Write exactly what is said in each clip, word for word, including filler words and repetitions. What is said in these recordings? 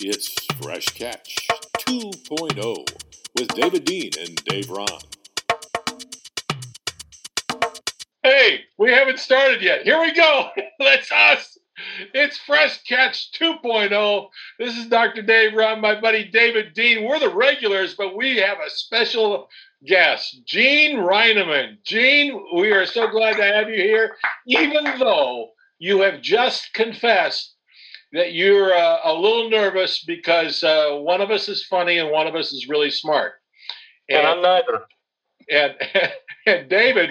It's Fresh Catch two point oh with David Dean and Dave Ron. Hey, we haven't started yet. Here we go. That's us. It's Fresh Catch two point oh. This is Doctor Dave Ron, my buddy David Dean. We're the regulars, but we have a special guest, Gene Reineman. Gene, we are so glad to have you here, even though you have just confessed that you're uh, a little nervous because uh, one of us is funny and one of us is really smart. And, and I'm neither. And, and, and David.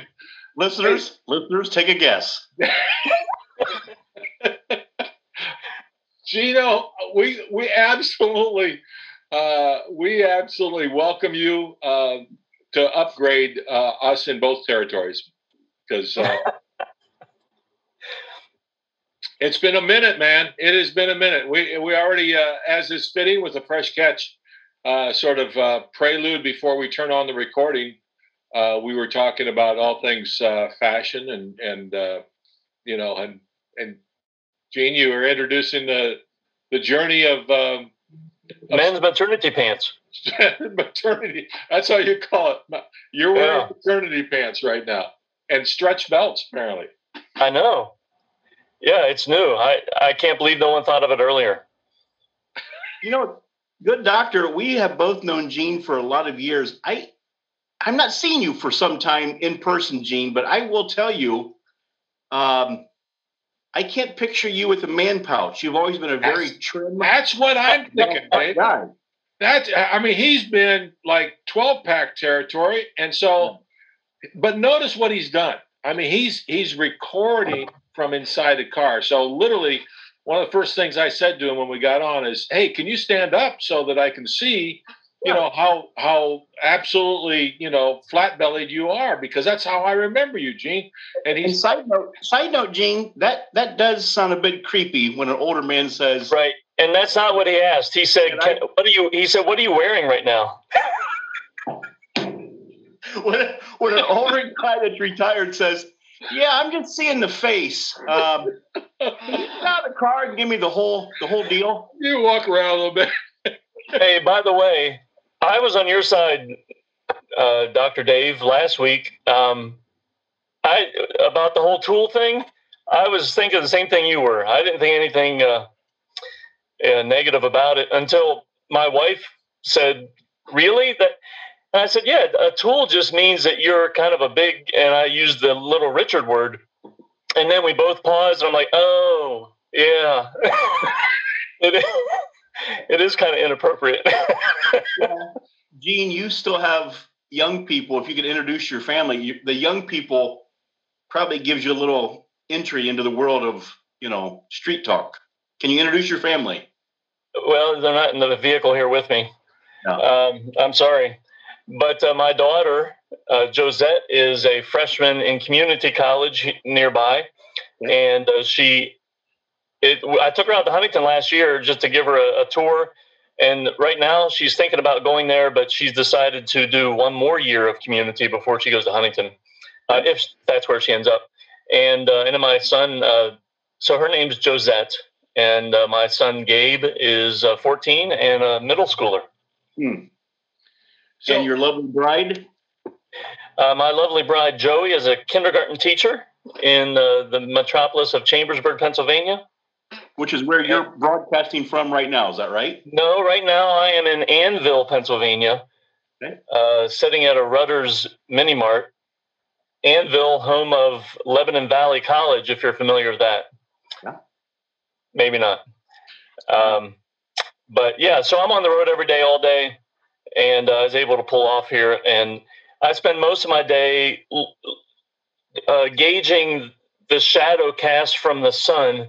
Listeners, hey, listeners, take a guess. Gino, we we absolutely uh, we absolutely welcome you uh, to upgrade uh, us in both territories, because uh, it's been a minute, man. It has been a minute. We we already, uh, as is fitting with a Fresh Catch uh, sort of uh, prelude before we turn on the recording, uh, we were talking about all things uh, fashion and and uh, you know and and. Gene, you were introducing the the journey of um, men's of, maternity pants. Maternity, that's how you call it. You're wearing yeah. maternity pants right now, and stretch belts, apparently. I know. Yeah, it's new. I, I can't believe no one thought of it earlier. You know, good doctor, we have both known Gene for a lot of years. I, I'm not seeing you for some time in person, Gene, but I will tell you, um, I can't picture you with a man pouch. You've always been a very that's, trim. That's what I'm thinking, babe. That's, I mean, he's been like twelve-pack territory, and so, but notice what he's done. I mean, he's he's recording from inside the car. So literally, one of the first things I said to him when we got on is, "Hey, can you stand up so that I can see, you yeah. know, how how absolutely, you know, flat-bellied you are?" Because that's how I remember you, Gene. And, and side note, side note, Gene, that that does sound a bit creepy when an older man says, "Right." And that's not what he asked. He said, I, Can, "What are you?" He said, "What are you wearing right now?" when when an older guy that's retired says, "Yeah, I'm just seeing the face. Um, get out of the car and give me the whole the whole deal." You walk around a little bit. Hey, by the way, I was on your side, uh, Doctor Dave, last week. Um, I about the whole tool thing. I was thinking the same thing you were. I didn't think anything uh, uh, negative about it until my wife said, "Really?" That, and I said, "Yeah, a tool just means that you're kind of a big." And I used the little Richard word, and then we both paused. And I'm like, "Oh, yeah." it, It is kind of inappropriate. Yeah. Gene, you still have young people. If you could introduce your family, you, the young people probably gives you a little entry into the world of, you know, street talk. Can you introduce your family? Well, they're not in the vehicle here with me. No. Um, I'm sorry. But uh, my daughter, uh, Josette, is a freshman in community college nearby, yeah. and uh, she – It, I took her out to Huntington last year just to give her a, a tour, and right now she's thinking about going there, but she's decided to do one more year of community before she goes to Huntington, uh, if that's where she ends up. And uh, and then my son, uh, so her name's Josette, and uh, my son Gabe is uh, fourteen and a middle schooler. Hmm. So, and your lovely bride? Uh, my lovely bride, Joey, is a kindergarten teacher in uh, the metropolis of Chambersburg, Pennsylvania. Which is where you're broadcasting from right now, is that right? No, right now I am in Annville, Pennsylvania, okay. uh, sitting at a Rutter's Mini Mart. Annville, home of Lebanon Valley College, if you're familiar with that. Yeah. Maybe not. Um, but yeah, so I'm on the road every day, all day, and uh, I was able to pull off here. And I spend most of my day uh, gauging the shadow cast from the sun,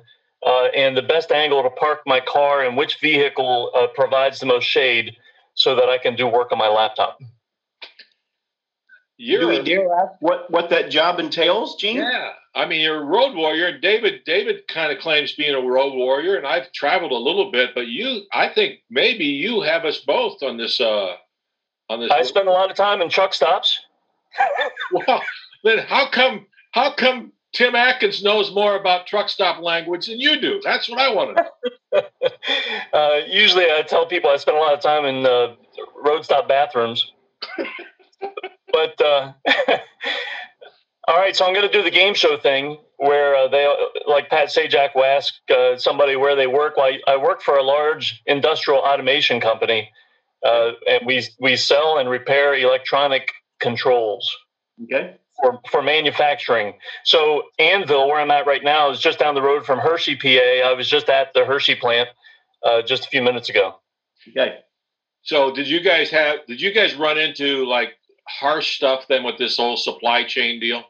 Uh, and the best angle to park my car and which vehicle uh, provides the most shade so that I can do work on my laptop. You're, do we dare ask what, what that job entails, Gene? Yeah. I mean, you're a road warrior. David David kind of claims being a road warrior, and I've traveled a little bit, but you, I think maybe you have us both on this. Uh, on this. I spend a lot of time in truck stops. Well, then how come, how come, Tim Atkins knows more about truck stop language than you do? That's what I want to know. Uh, usually I tell people I spend a lot of time in uh, road stop bathrooms. But, uh, all right, so I'm going to do the game show thing where uh, they, like Pat Sajak will ask uh, somebody where they work. Well, I, I work for a large industrial automation company, uh, and we we sell and repair electronic controls. Okay. For, for manufacturing. So Annville, where I'm at right now, is just down the road from Hershey, P A. I was just at the Hershey plant uh, just a few minutes ago. Okay. So did you guys have, did you guys run into like harsh stuff then with this whole supply chain deal?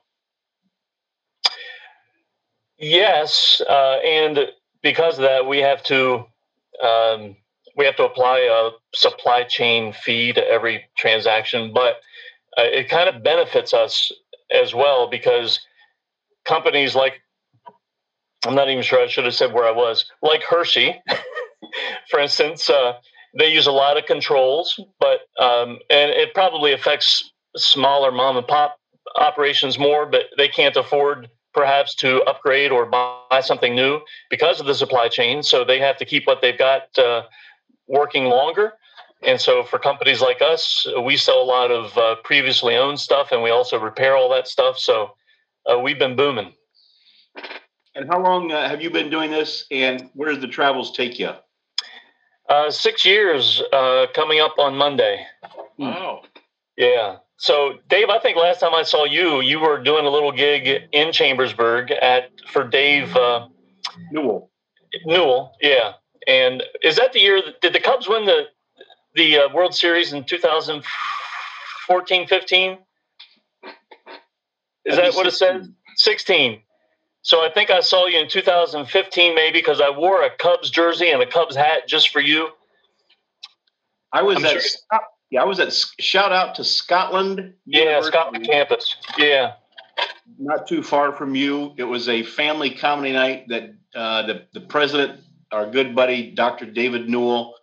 Yes. Uh, and because of that, we have to, um, we have to apply a supply chain fee to every transaction, but uh, it kind of benefits us as well, because companies like, I'm not even sure I should have said where I was, like Hershey, for instance, uh, they use a lot of controls, but um, and it probably affects smaller mom and pop operations more, but they can't afford perhaps to upgrade or buy something new because of the supply chain. So they have to keep what they've got uh, working longer. And so for companies like us, we sell a lot of uh, previously owned stuff, and we also repair all that stuff. So uh, we've been booming. And how long uh, have you been doing this, and where does the travels take you? Uh, six years uh, coming up on Monday. Wow. Yeah. So, Dave, I think last time I saw you, you were doing a little gig in Chambersburg at for Dave uh, Newell. Newell, yeah. And is that the year that, did the Cubs win the the uh, World Series in two thousand fourteen fifteen? Is that what it said? sixteen. So I think I saw you in two thousand fifteen maybe, because I wore a Cubs jersey and a Cubs hat just for you. I was I'm at sure. yeah, I was at shout out to Scotland. Yeah, University. Scotland campus. Yeah. Not too far from you. It was a family comedy night that uh, the, the president, our good buddy, Doctor David Newell,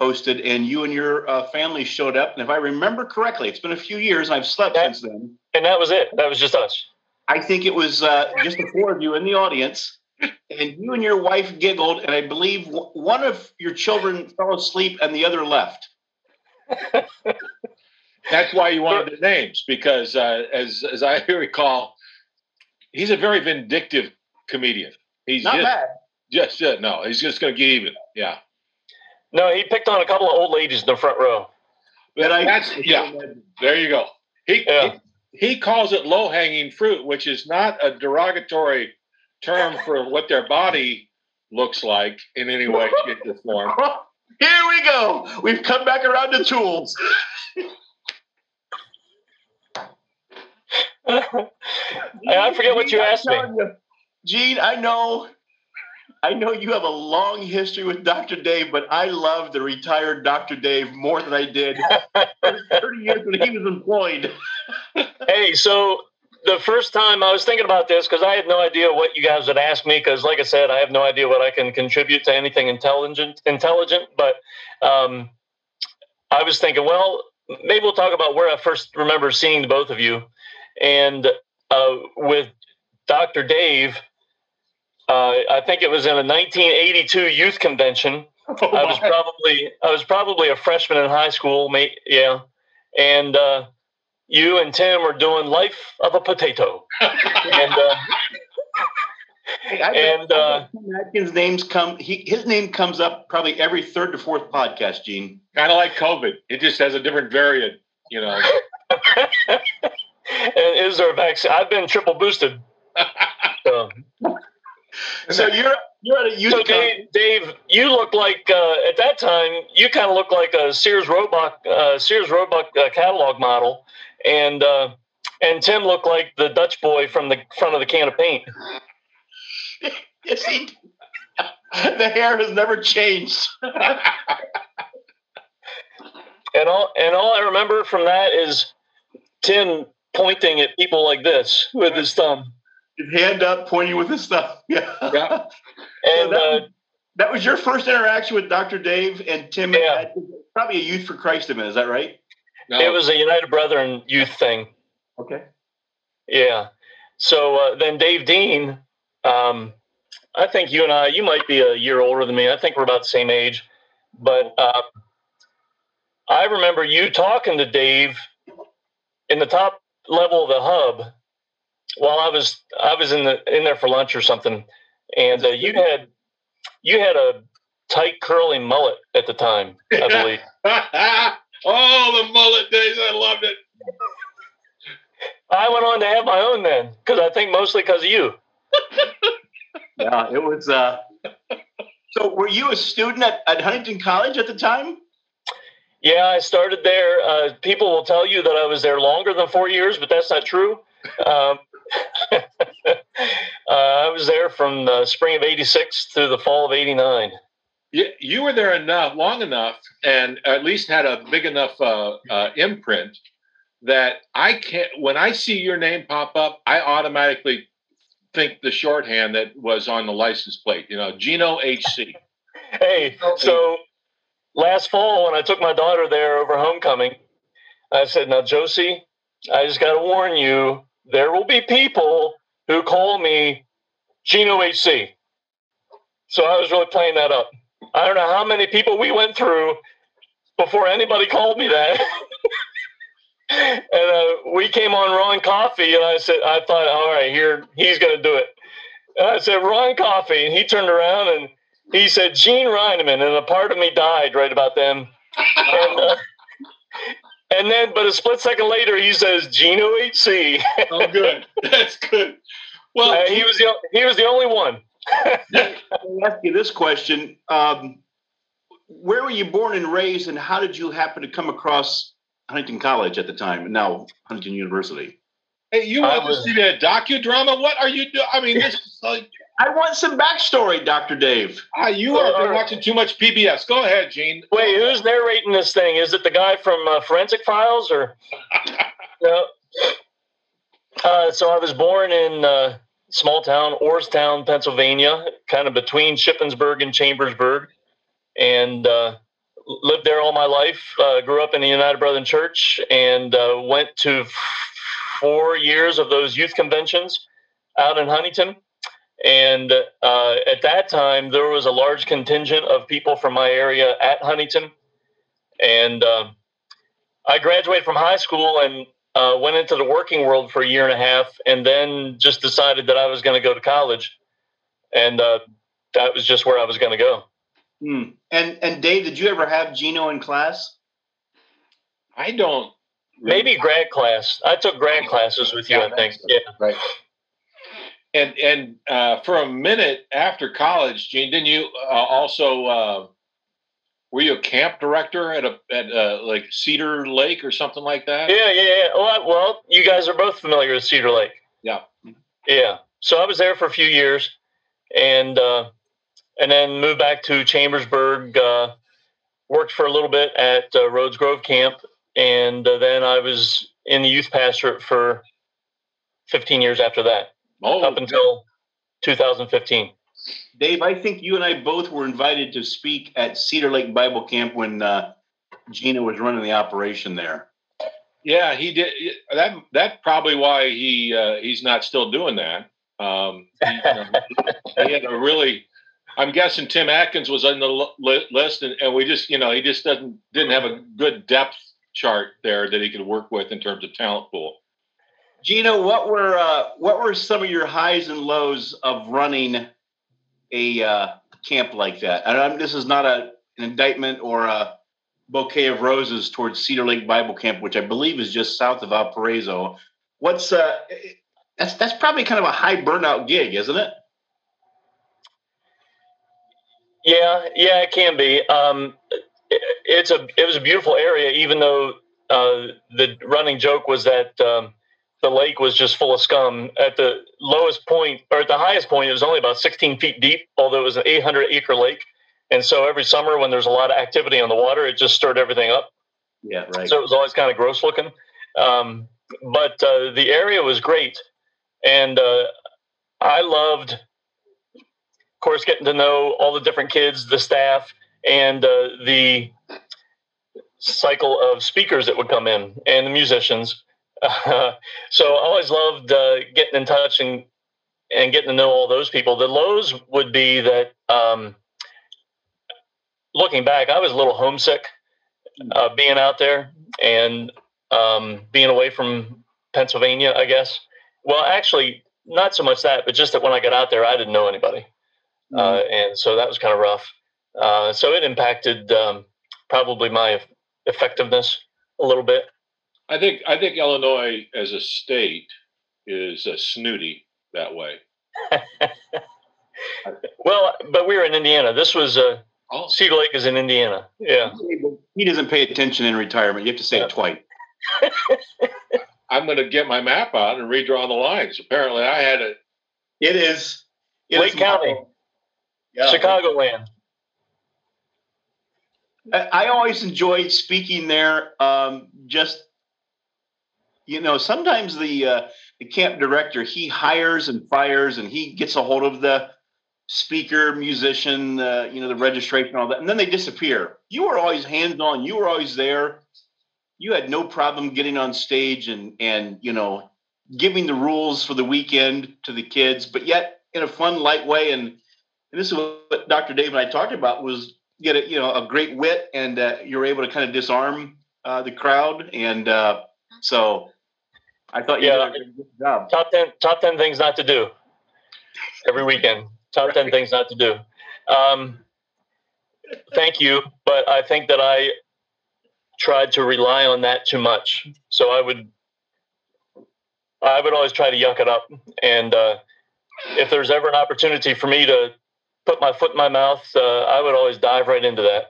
hosted, and you and your uh, family showed up. And if I remember correctly, it's been a few years, and I've slept that, since then. And that was it. That was just us. I think it was uh, just the four of you in the audience, and you and your wife giggled, and I believe w- one of your children fell asleep and the other left. That's why you wanted the names, because uh, as as I recall, he's a very vindictive comedian. He's not just, bad. Just uh, no, he's just going to get even. Yeah. No, he picked on a couple of old ladies in the front row. But I, That's, yeah, there you go. He. Yeah. he He calls it low-hanging fruit, which is not a derogatory term for what their body looks like in any way, shape, or form. Here we go. We've come back around to tools. I forget what you asked me. Gene, I know, I know you have a long history with Doctor Dave, but I love the retired Doctor Dave more than I did thirty years when he was employed. Hey, so the first time I was thinking about this, because I had no idea what you guys would ask me, because like I said, I have no idea what I can contribute to anything intelligent, intelligent. But um, I was thinking, well, maybe we'll talk about where I first remember seeing the both of you. And uh, with Doctor Dave, uh, I think it was in a nineteen eighty-two youth convention. Oh, I was probably I was probably a freshman in high school, mate. Yeah. And uh you and Tim are doing Life of a Potato. And, uh, hey, I and, uh, Tim Atkins' names come, he, his name comes up probably every third to fourth podcast, Gene. Kind of like COVID. It just has a different variant, you know. And is there a vaccine? I've been triple boosted. So, so you're, you're at a youth so Dave, Dave, you look like, uh, at that time, you kind of look like a Sears Roebuck, uh, Sears Roebuck uh, catalog model. And uh, and Tim looked like the Dutch boy from the front of the can of paint. Yes, he did. The hair has never changed. and all and all I remember from that is Tim pointing at people like this with his thumb. His hand up, pointing with his thumb. Yeah. Yeah. And so that, uh, that was your first interaction with Doctor Dave and Tim. Yeah. And probably a Youth for Christ event. Is that right? No. It was a United Brethren youth thing. Okay. Yeah. So uh, then Dave Dean, um, I think you and I, you might be a year older than me. I think we're about the same age. But uh, I remember you talking to Dave in the top level of the hub while I was I was in the in there for lunch or something, and uh, you had you had a tight curly mullet at the time, I believe. Oh, the mullet days! I loved it. I went on to have my own then, because I think mostly because of you. Yeah, it was. Uh... So, were you a student at, at Huntington College at the time? Yeah, I started there. Uh, people will tell you that I was there longer than four years, but that's not true. Um, uh, I was there from the spring of eighty-six through the fall of eighty-nine. You, you were there enough, long enough, and at least had a big enough uh, uh, imprint that I can't. When I see your name pop up, I automatically think the shorthand that was on the license plate. You know, Geno H C. Hey, so last fall when I took my daughter there over homecoming, I said, "Now, Josie, I just got to warn you, there will be people who call me Geno H C." So I was really playing that up. I don't know how many people we went through before anybody called me that. And uh, we came on Ron Coffey, and I said, I thought, all right, here, he's going to do it. And I said, Ron Coffey, and he turned around and he said, Gene Reineman, and a part of me died right about then. And, uh, and then, but a split second later, he says, Geno H C. Oh, good. That's good. Well, uh, he was the he was the only one. I'll ask you this question: um, where were you born and raised, and how did you happen to come across Huntington College at the time, and now Huntington University? Hey, you want uh, to see that docudrama? What are you doing? I mean, this is like, I want some backstory, Doctor Dave. Ah, you are uh, watching too much P B S. Go ahead, Gene. Wait, who's narrating this thing? Is it the guy from uh, Forensic Files, or no? Uh, so I was born in uh, small town Orrstown, Pennsylvania, kind of between Shippensburg and Chambersburg, and uh, lived there all my life. Uh, grew up in the United Brethren Church, and uh, went to four years of those youth conventions out in Huntington. And uh, at that time, there was a large contingent of people from my area at Huntington. And uh, I graduated from high school and uh, went into the working world for a year and a half, and then just decided that I was going to go to college. And uh, that was just where I was going to go. Hmm. And and Dave, did you ever have Geno in class? I don't. Really. Maybe grad class. I took grad classes with you, yeah, I think. Yeah, right. And and uh, for a minute after college, Gene, didn't you uh, also uh, were you a camp director at a at uh, like Cedar Lake or something like that? Yeah, yeah, yeah. Well, I, well, you guys are both familiar with Cedar Lake. Yeah, yeah. So I was there for a few years, and. Uh, And then moved back to Chambersburg, uh, worked for a little bit at uh, Rhodes Grove Camp, and uh, then I was in the youth pastorate for fifteen years after that, oh, up until two thousand fifteen. Dave, I think you and I both were invited to speak at Cedar Lake Bible Camp when uh, Geno was running the operation there. Yeah, he did. That that's probably why he uh, he's not still doing that. Um, he, you know, he had a really... I'm guessing Tim Atkins was on the li- list, and, and we just, you know, he just doesn't didn't have a good depth chart there that he could work with in terms of talent pool. Geno, what were uh, what were some of your highs and lows of running a uh, camp like that? And I'm, this is not a, an indictment or a bouquet of roses towards Cedar Lake Bible Camp, which I believe is just south of Valparaiso. What's uh, that's that's probably kind of a high burnout gig, isn't it? Yeah, yeah, it can be. Um, it, it's a it was a beautiful area, even though uh, the running joke was that um, the lake was just full of scum. At the lowest point, or at the highest point, it was only about sixteen feet deep, although it was an eight hundred acre lake. And so every summer when there's a lot of activity on the water, it just stirred everything up. Yeah, right. So it was always kind of gross looking. Um, but uh, the area was great. And uh, I loved... Of course, getting to know all the different kids, the staff, and uh, the cycle of speakers that would come in and the musicians. Uh, so I always loved uh, getting in touch and and getting to know all those people. The lows would be that, um, looking back, I was a little homesick uh, being out there and um, being away from Pennsylvania, I guess. Well, actually, not so much that, but just that when I got out there, I didn't know anybody. Mm-hmm. Uh, and so that was kind of rough. Uh, so it impacted um, probably my effectiveness a little bit. I think I think Illinois as a state is uh, snooty that way. Well, but we were in Indiana. This was uh, oh. Cedar Lake is in Indiana. Yeah, he doesn't pay attention in retirement. You have to say yeah. it twice. I'm going to get my map out and redraw the lines. Apparently, I had it. It is it Lake is County, yeah. Chicagoland. I always enjoyed speaking there. Um, just, you know, sometimes the uh, the camp director, he hires and fires, and he gets a hold of the speaker, musician, uh, you know, the registration, all that, and then they disappear. You were always hands-on. You were always there. You had no problem getting on stage and, and you know, giving the rules for the weekend to the kids, but yet in a fun, light way. And, and this is what Doctor Dave and I talked about was, get a, you know, a great wit, and uh, you're able to kind of disarm uh, the crowd. And uh, so I thought you yeah, did a good job. Top ten, top ten things not to do every weekend. Top right. ten things not to do. Um, thank you. But I think that I tried to rely on that too much. So I would, I would always try to yuck it up. And uh, if there's ever an opportunity for me to put my foot in my mouth, uh, I would always dive right into that.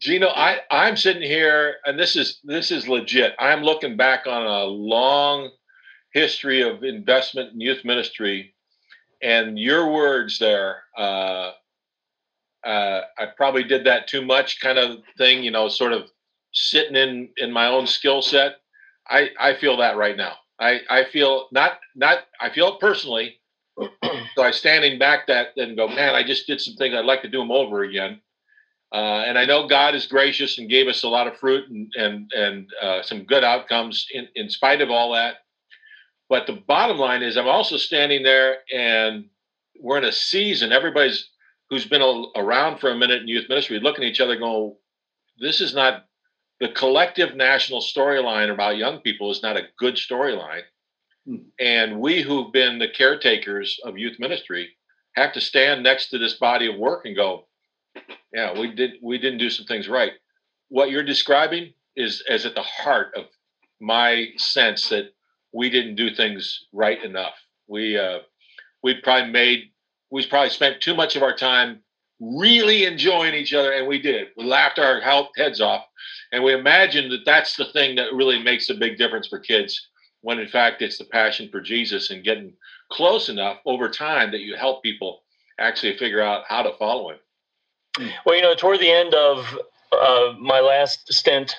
Gino, I, I'm sitting here, and this is this is legit. I'm looking back on a long history of investment in youth ministry, and your words there, uh, uh, I probably did that too much kind of thing, you know, sort of sitting in, in my own skill set. I, I feel that right now. I, I feel not not I feel it personally. So I standing back that and go, man, I just did some things. I'd like to do them over again. Uh, and I know God is gracious and gave us a lot of fruit and and, and uh, some good outcomes in, in spite of all that. But the bottom line is I'm also standing there and we're in a season. Everybody's who's been a, around for a minute in youth ministry looking at each other going, this is not the collective national storyline about young people is not a good storyline. And we who've been the caretakers of youth ministry have to stand next to this body of work and go, yeah, we did we didn't do some things right. What you're describing is is at the heart of my sense that we didn't do things right enough. We uh, we probably made we probably spent too much of our time really enjoying each other, and we did. We laughed our heads off, and we imagined that that's the thing that really makes a big difference for kids. When in fact, it's the passion for Jesus and getting close enough over time that you help people actually figure out how to follow him. Well, you know, toward the end of uh, my last stint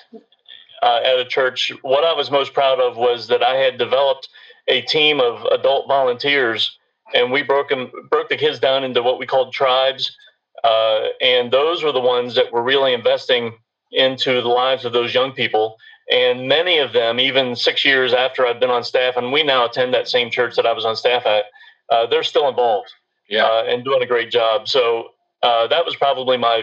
uh, at a church, what I was most proud of was that I had developed a team of adult volunteers, and we broke them, broke the kids down into what we called tribes. Uh, and those were the ones that were really investing into the lives of those young people. And many of them, even six years after I've been on staff, and we now attend that same church that I was on staff at, uh, they're still involved yeah. uh, and doing a great job. So uh, that was probably my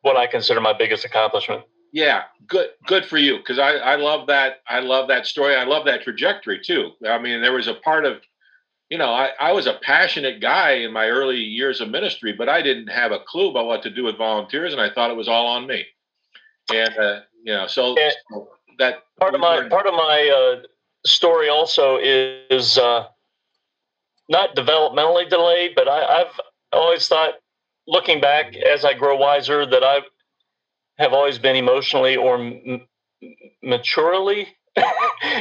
what I consider my biggest accomplishment. Yeah, good, good for you, because I, I love that. I love that story. I love that trajectory too. I mean, there was a part of, you know, I, I was a passionate guy in my early years of ministry, but I didn't have a clue about what to do with volunteers, and I thought it was all on me. And uh, you know, so, so that part of my part of my uh, story also is uh, not developmentally delayed, but I, I've always thought, looking back as I grow wiser, that I have always been emotionally or m- maturely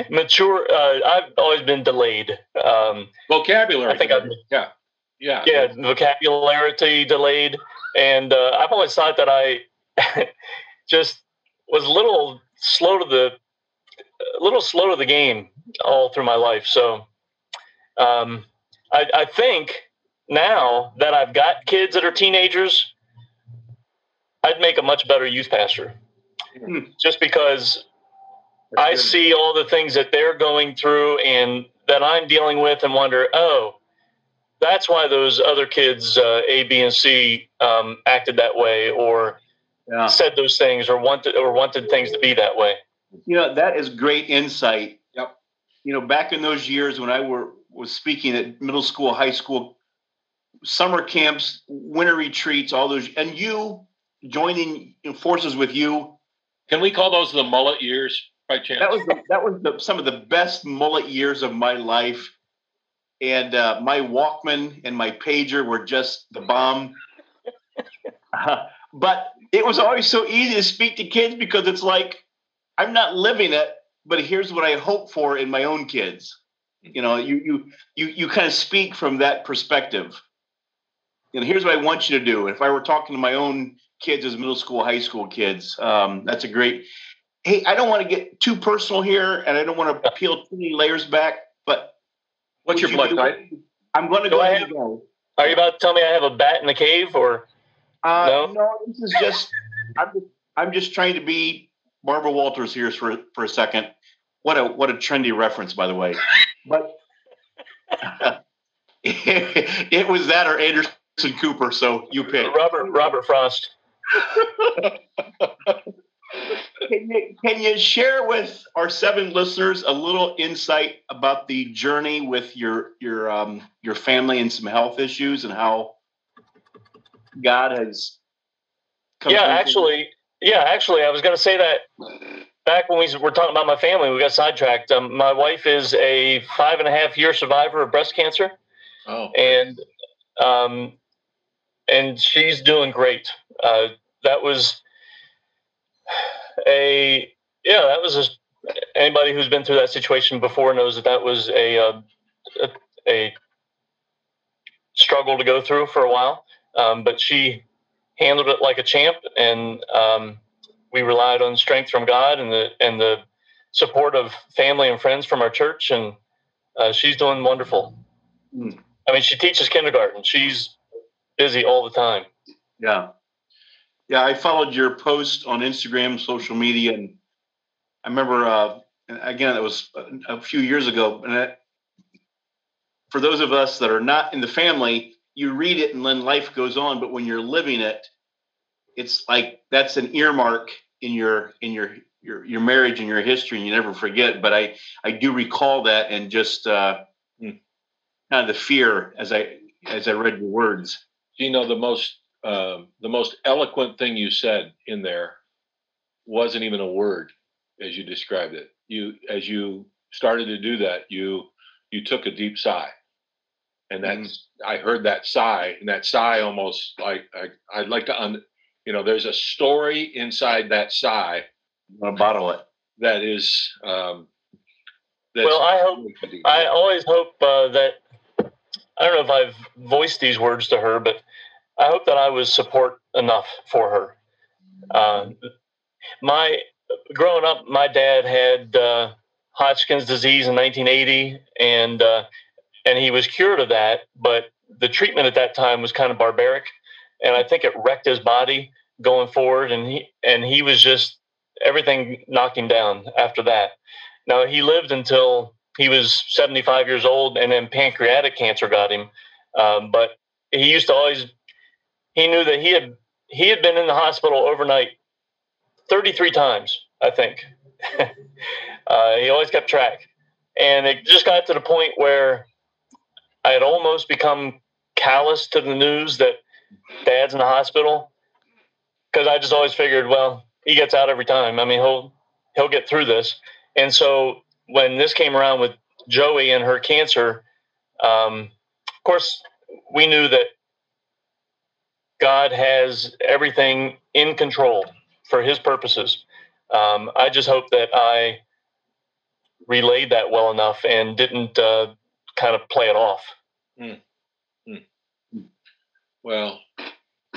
mature. Uh, I've always been delayed. Um, vocabulary, I think. I've, yeah, yeah, yeah. Vocabulary delayed, and uh, I've always thought that I. Just was a little slow to the, a little slow to the game all through my life. So um, I, I think now that I've got kids that are teenagers, I'd make a much better youth pastor. Mm-hmm. Just because I see all the things that they're going through and that I'm dealing with and wonder, oh, that's why those other kids, uh, A, B, and C, um, acted that way, or yeah. said those things, or wanted or wanted things to be that way. You know, that is great insight. Yep. You know, back in those years when I were was speaking at middle school, high school, summer camps, winter retreats, all those, and you joining forces with you. Can we call those the mullet years by chance? That was the, that was the, some of the best mullet years of my life. And uh, my Walkman and my pager were just the bomb. uh, but it was always so easy to speak to kids because it's like, I'm not living it, but here's what I hope for in my own kids. You know, you you you you kind of speak from that perspective. You know, here's what I want you to do. If I were talking to my own kids as middle school, high school kids, um, that's a great. Hey, I don't want to get too personal here, and I don't want to peel too many layers back, but. What's your blood type? I'm going to go ahead and go. Are you about to tell me I have a bat in the cave or? Uh, no? no, this is just I'm, just, I'm just trying to be Barbara Walters here for, for a second. What a, what a trendy reference, by the way. But uh, it, it was that or Anderson Cooper, so you pick. Robert, Robert Frost. Can you, can you share with our seven listeners a little insight about the journey with your your um, your family and some health issues and how God has come Yeah, actually, you? yeah, actually, I was going to say that back when we were talking about my family, we got sidetracked. Um, my wife is a five and a half year survivor of breast cancer, oh, and um, and she's doing great. Uh, that was. A yeah, that was a, anybody who's been through that situation before knows that that was a, uh, a a struggle to go through for a while. Um, but she handled it like a champ, and um, we relied on strength from God and the and the support of family and friends from our church. And uh, she's doing wonderful. Mm. I mean, she teaches kindergarten. She's busy all the time. Yeah. Yeah, I followed your post on Instagram, social media, and I remember, uh, again, it was a few years ago, and I, for those of us that are not in the family, you read it and then life goes on, but when you're living it, it's like that's an earmark in your in your your, your marriage and your history, and you never forget, but I, I do recall that and just uh, kind of the fear as I, as I read your words. You know, the most... Uh, the most eloquent thing you said in there wasn't even a word as you described it. You, as you started to do that, you, you took a deep sigh, and that's, mm-hmm. I heard that sigh, and that sigh almost like, I, I'd like to, un, you know, there's a story inside that sigh. I'm gonna bottle it. That is, um, that's well, I hope, really I always hope uh, that, I don't know if I've voiced these words to her, but I hope that I was support enough for her. Uh, my growing up, my dad had uh, Hodgkin's disease in nineteen eighty, and uh, and he was cured of that. But the treatment at that time was kind of barbaric, and I think it wrecked his body going forward. And he and he was just everything knocked him down after that. Now he lived until he was seventy-five years old, and then pancreatic cancer got him. Um, but he used to always. He knew that he had he had been in the hospital overnight thirty-three times, I think. uh, he always kept track. And it just got to the point where I had almost become callous to the news that Dad's in the hospital, because I just always figured, well, he gets out every time. I mean, he'll he'll get through this. And so when this came around with Joey and her cancer, um, of course, we knew that God has everything in control for his purposes. Um, I just hope that I relayed that well enough and didn't uh, kind of play it off. Mm. Mm. Well,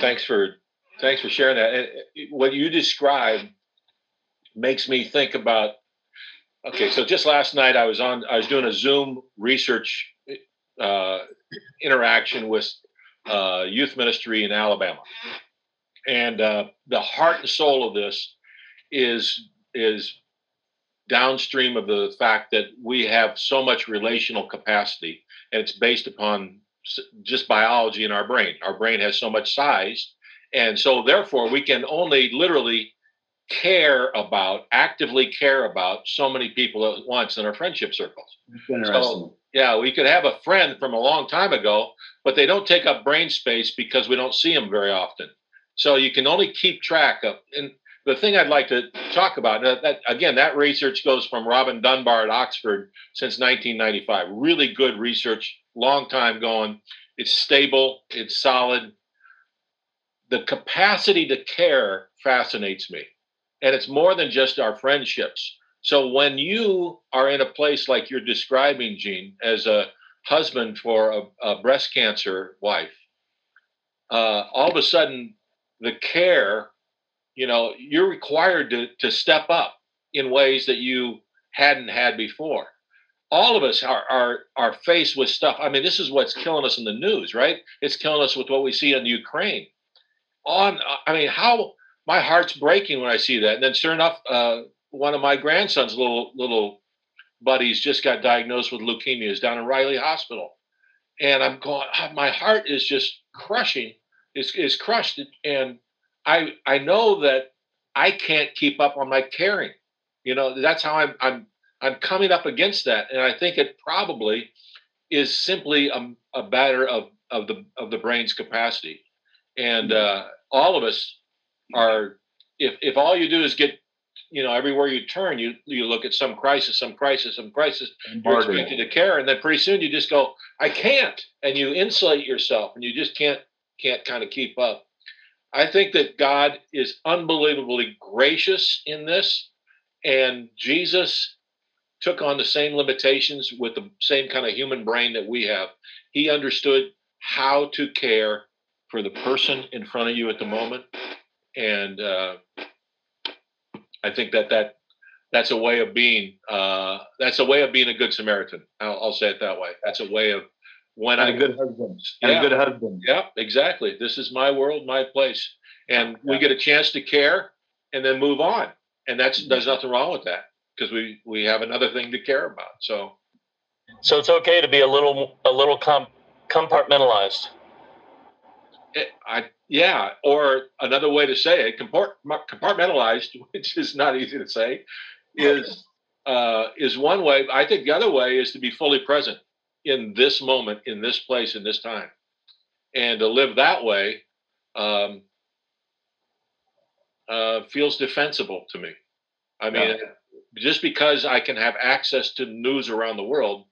thanks for thanks for sharing that. And what you described makes me think about. Okay, so just last night I was on. I was doing a Zoom research uh, interaction with. Uh, youth ministry in Alabama, and uh, the heart and soul of this is is downstream of the fact that we have so much relational capacity, and it's based upon just biology in our brain. Our brain has so much size, and so therefore we can only literally care about, actively care about so many people at once in our friendship circles. That's interesting. So, yeah, we could have a friend from a long time ago, but they don't take up brain space because we don't see them very often. So you can only keep track of. And the thing I'd like to talk about, that, again, that research goes from Robin Dunbar at Oxford since nineteen ninety-five. Really good research, long time going. It's stable. It's solid. The capacity to care fascinates me. And it's more than just our friendships. So when you are in a place like you're describing, Gene, as a husband for a, a breast cancer wife, uh, all of a sudden the care, you know, you're required to, to step up in ways that you hadn't had before. All of us are, are, are faced with stuff. I mean, this is what's killing us in the news, right? It's killing us with what we see in Ukraine. On, I mean, how... My heart's breaking when I see that. And then sure enough, uh, one of my grandson's little little buddies just got diagnosed with leukemia. He's down in Riley Hospital. And I'm going, oh, my heart is just crushing, is is crushed. And I I know that I can't keep up on my caring. You know, that's how I'm I'm I'm coming up against that. And I think it probably is simply a, a matter of of the of the brain's capacity. And uh, all of us are, if if all you do is get, you know, everywhere you turn, you you look at some crisis, some crisis, some crisis, you're expected to care, and then pretty soon you just go, I can't, and you insulate yourself, and you just can't can't kind of keep up. I think that God is unbelievably gracious in this, and Jesus took on the same limitations with the same kind of human brain that we have. He understood how to care for the person in front of you at the moment. And uh, I think that, that that's a way of being. Uh, that's a way of being a good Samaritan. I'll, I'll say it that way. That's a way of when and I a good husband. And yeah, a good husband. Yeah, exactly. This is my world, my place, and yeah. We get a chance to care and then move on. And that's mm-hmm. There's nothing wrong with that because we we have another thing to care about. So, so it's okay to be a little a little com- compartmentalized. It, I. Yeah, or another way to say it, compartmentalized, which is not easy to say, is uh, is one way. I think the other way is to be fully present in this moment, in this place, in this time. And to live that way um, uh, feels defensible to me. I mean, yeah. Just because I can have access to news around the world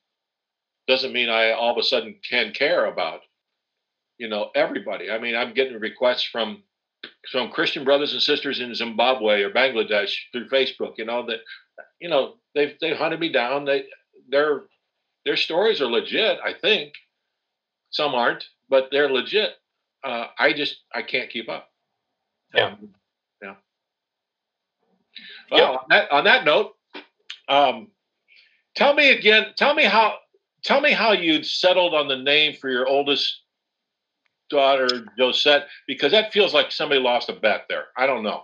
doesn't mean I all of a sudden can care about, you know, everybody. I mean, I'm getting requests from some Christian brothers and sisters in Zimbabwe or Bangladesh through Facebook. You know that, you know, they've they hunted me down. They their their stories are legit. I think some aren't, but they're legit. Uh, I just I can't keep up. Yeah, um, yeah. Well, yeah. On that on that note, um, tell me again. Tell me how. Tell me how you settled on the name for your oldest daughter, Josette, because that feels like somebody lost a bet there. I don't know.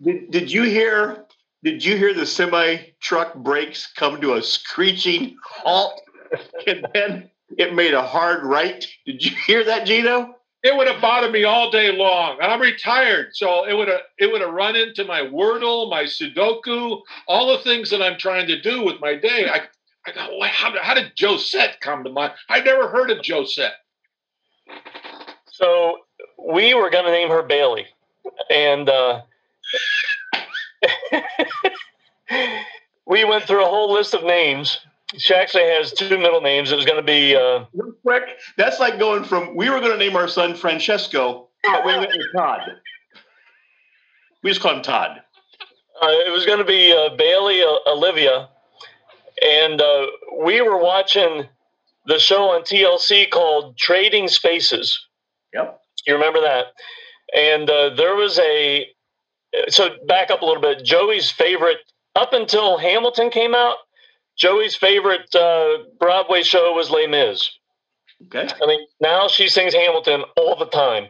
Did, did you hear? Did you hear the semi truck brakes come to a screeching halt, and then it made a hard right? Did you hear that, Gino? It would have bothered me all day long, and I'm retired, so it would have it would have run into my Wordle, my Sudoku, all the things that I'm trying to do with my day. I I go, how, how did Josette come to mind? I've never heard of Josette. So we were going to name her Bailey, and uh, we went through a whole list of names. She actually has two middle names. It was going to be uh, real quick. That's like going from we were going to name our son Francesco, but we went with Todd. We just called him Todd. Uh, it was going to be uh, Bailey, uh, Olivia, and uh, we were watching the show on T L C called Trading Spaces. Yep. You remember that. And uh, there was a, so back up a little bit, Joey's favorite, up until Hamilton came out, Joey's favorite uh, Broadway show was Les Mis. Okay. I mean, now she sings Hamilton all the time.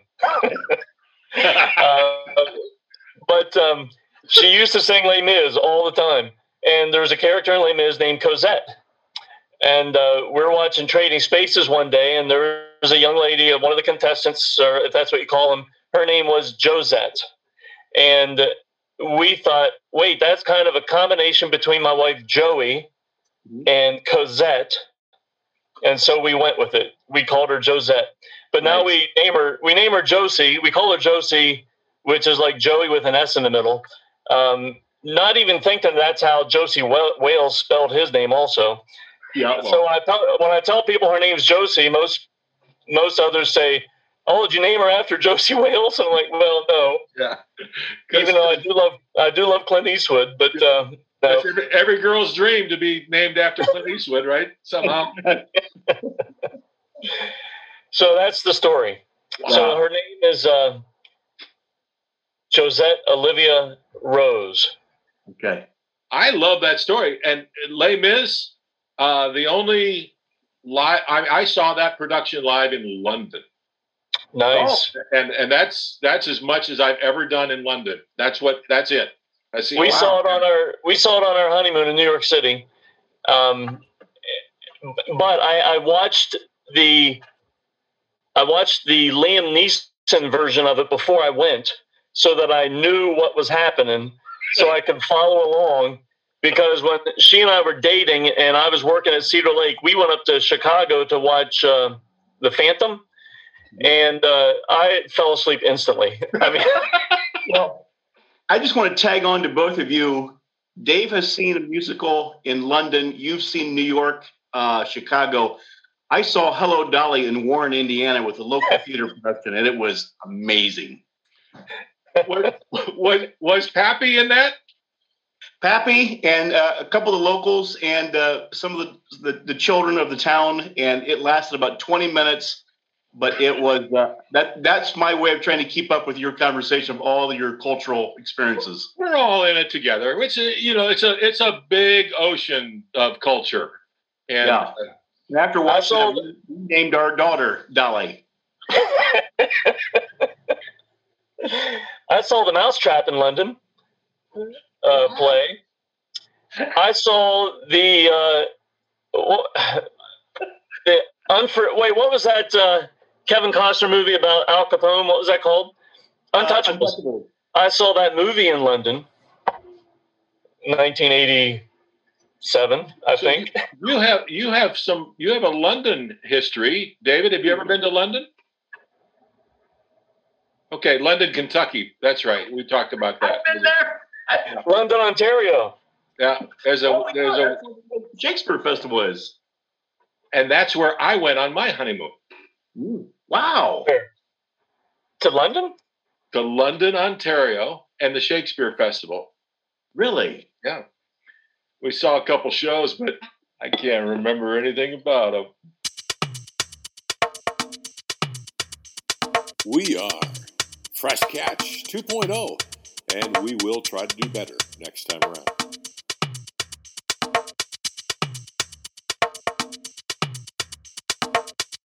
uh, but um, she used to sing Les Mis all the time. and there was a character in Les Mis named Cosette. And uh, we're watching Trading Spaces one day, and there was a young lady, one of the contestants, or if that's what you call them, her name was Josette. And we thought, wait, that's kind of a combination between my wife Joey and Cosette. And so we went with it. We called her Josette. But now nice. we name her we name her Josie. We call her Josie, which is like Joey with an S in the middle. Um, not even thinking that's how Josie Wales spelled his name also. Yeah. Well. So when I tell, when I tell people her name's Josie, most most others say, "Oh, did you name her after Josie Wales?" And I'm like, "Well, no." Yeah. Even though I do love I do love Clint Eastwood, but yeah. uh, no. every, every girl's dream to be named after Clint Eastwood, right? Somehow. So that's the story. Wow. So her name is uh, Josette Olivia Rose. Okay. I love that story. And Les Mis. Uh, the only live I, I saw that production live in London. Nice, oh, and and that's that's as much as I've ever done in London. That's what that's it. I see. We wow. saw it on our we saw it on our honeymoon in New York City, um, but I, I watched the I watched the Liam Neeson version of it before I went, so that I knew what was happening, so I could follow along. Because when she and I were dating and I was working at Cedar Lake, we went up to Chicago to watch uh, the Phantom, and uh, I fell asleep instantly. I mean, well, I just want to tag on to both of you. Dave has seen a musical in London. You've seen New York, uh, Chicago. I saw Hello Dolly in Warren, Indiana with a local theater production, and it was amazing. What, what, was Pappy in that? Pappy and uh, a couple of the locals and uh, some of the, the, the children of the town, and it lasted about twenty minutes. But it was uh, that that's my way of trying to keep up with your conversation of all of your cultural experiences. We're all in it together, which you know, it's a it's a big ocean of culture. And, yeah. and after watching, I saw that, we named our daughter Dolly. I saw The Mousetrap in London. Uh, play. I saw the uh, the unfor- wait. What was that uh, Kevin Costner movie about Al Capone? What was that called? Untouchable. Uh, Untouchable. I saw that movie in London, nineteen eighty-seven. I so think you, you have you have some you have a London history, David. Have you ever been to London? Okay, London, Kentucky. That's right. We talked about that. I've been there. Yeah. London, Ontario. Yeah, there's a oh there's God, a Shakespeare Festival is, and that's where I went on my honeymoon. Ooh, wow! Where? To London? To London, Ontario, and the Shakespeare Festival. Really? Yeah. We saw a couple shows, but I can't remember anything about them. We are Fresh Catch two point oh. And we will try to do better next time around.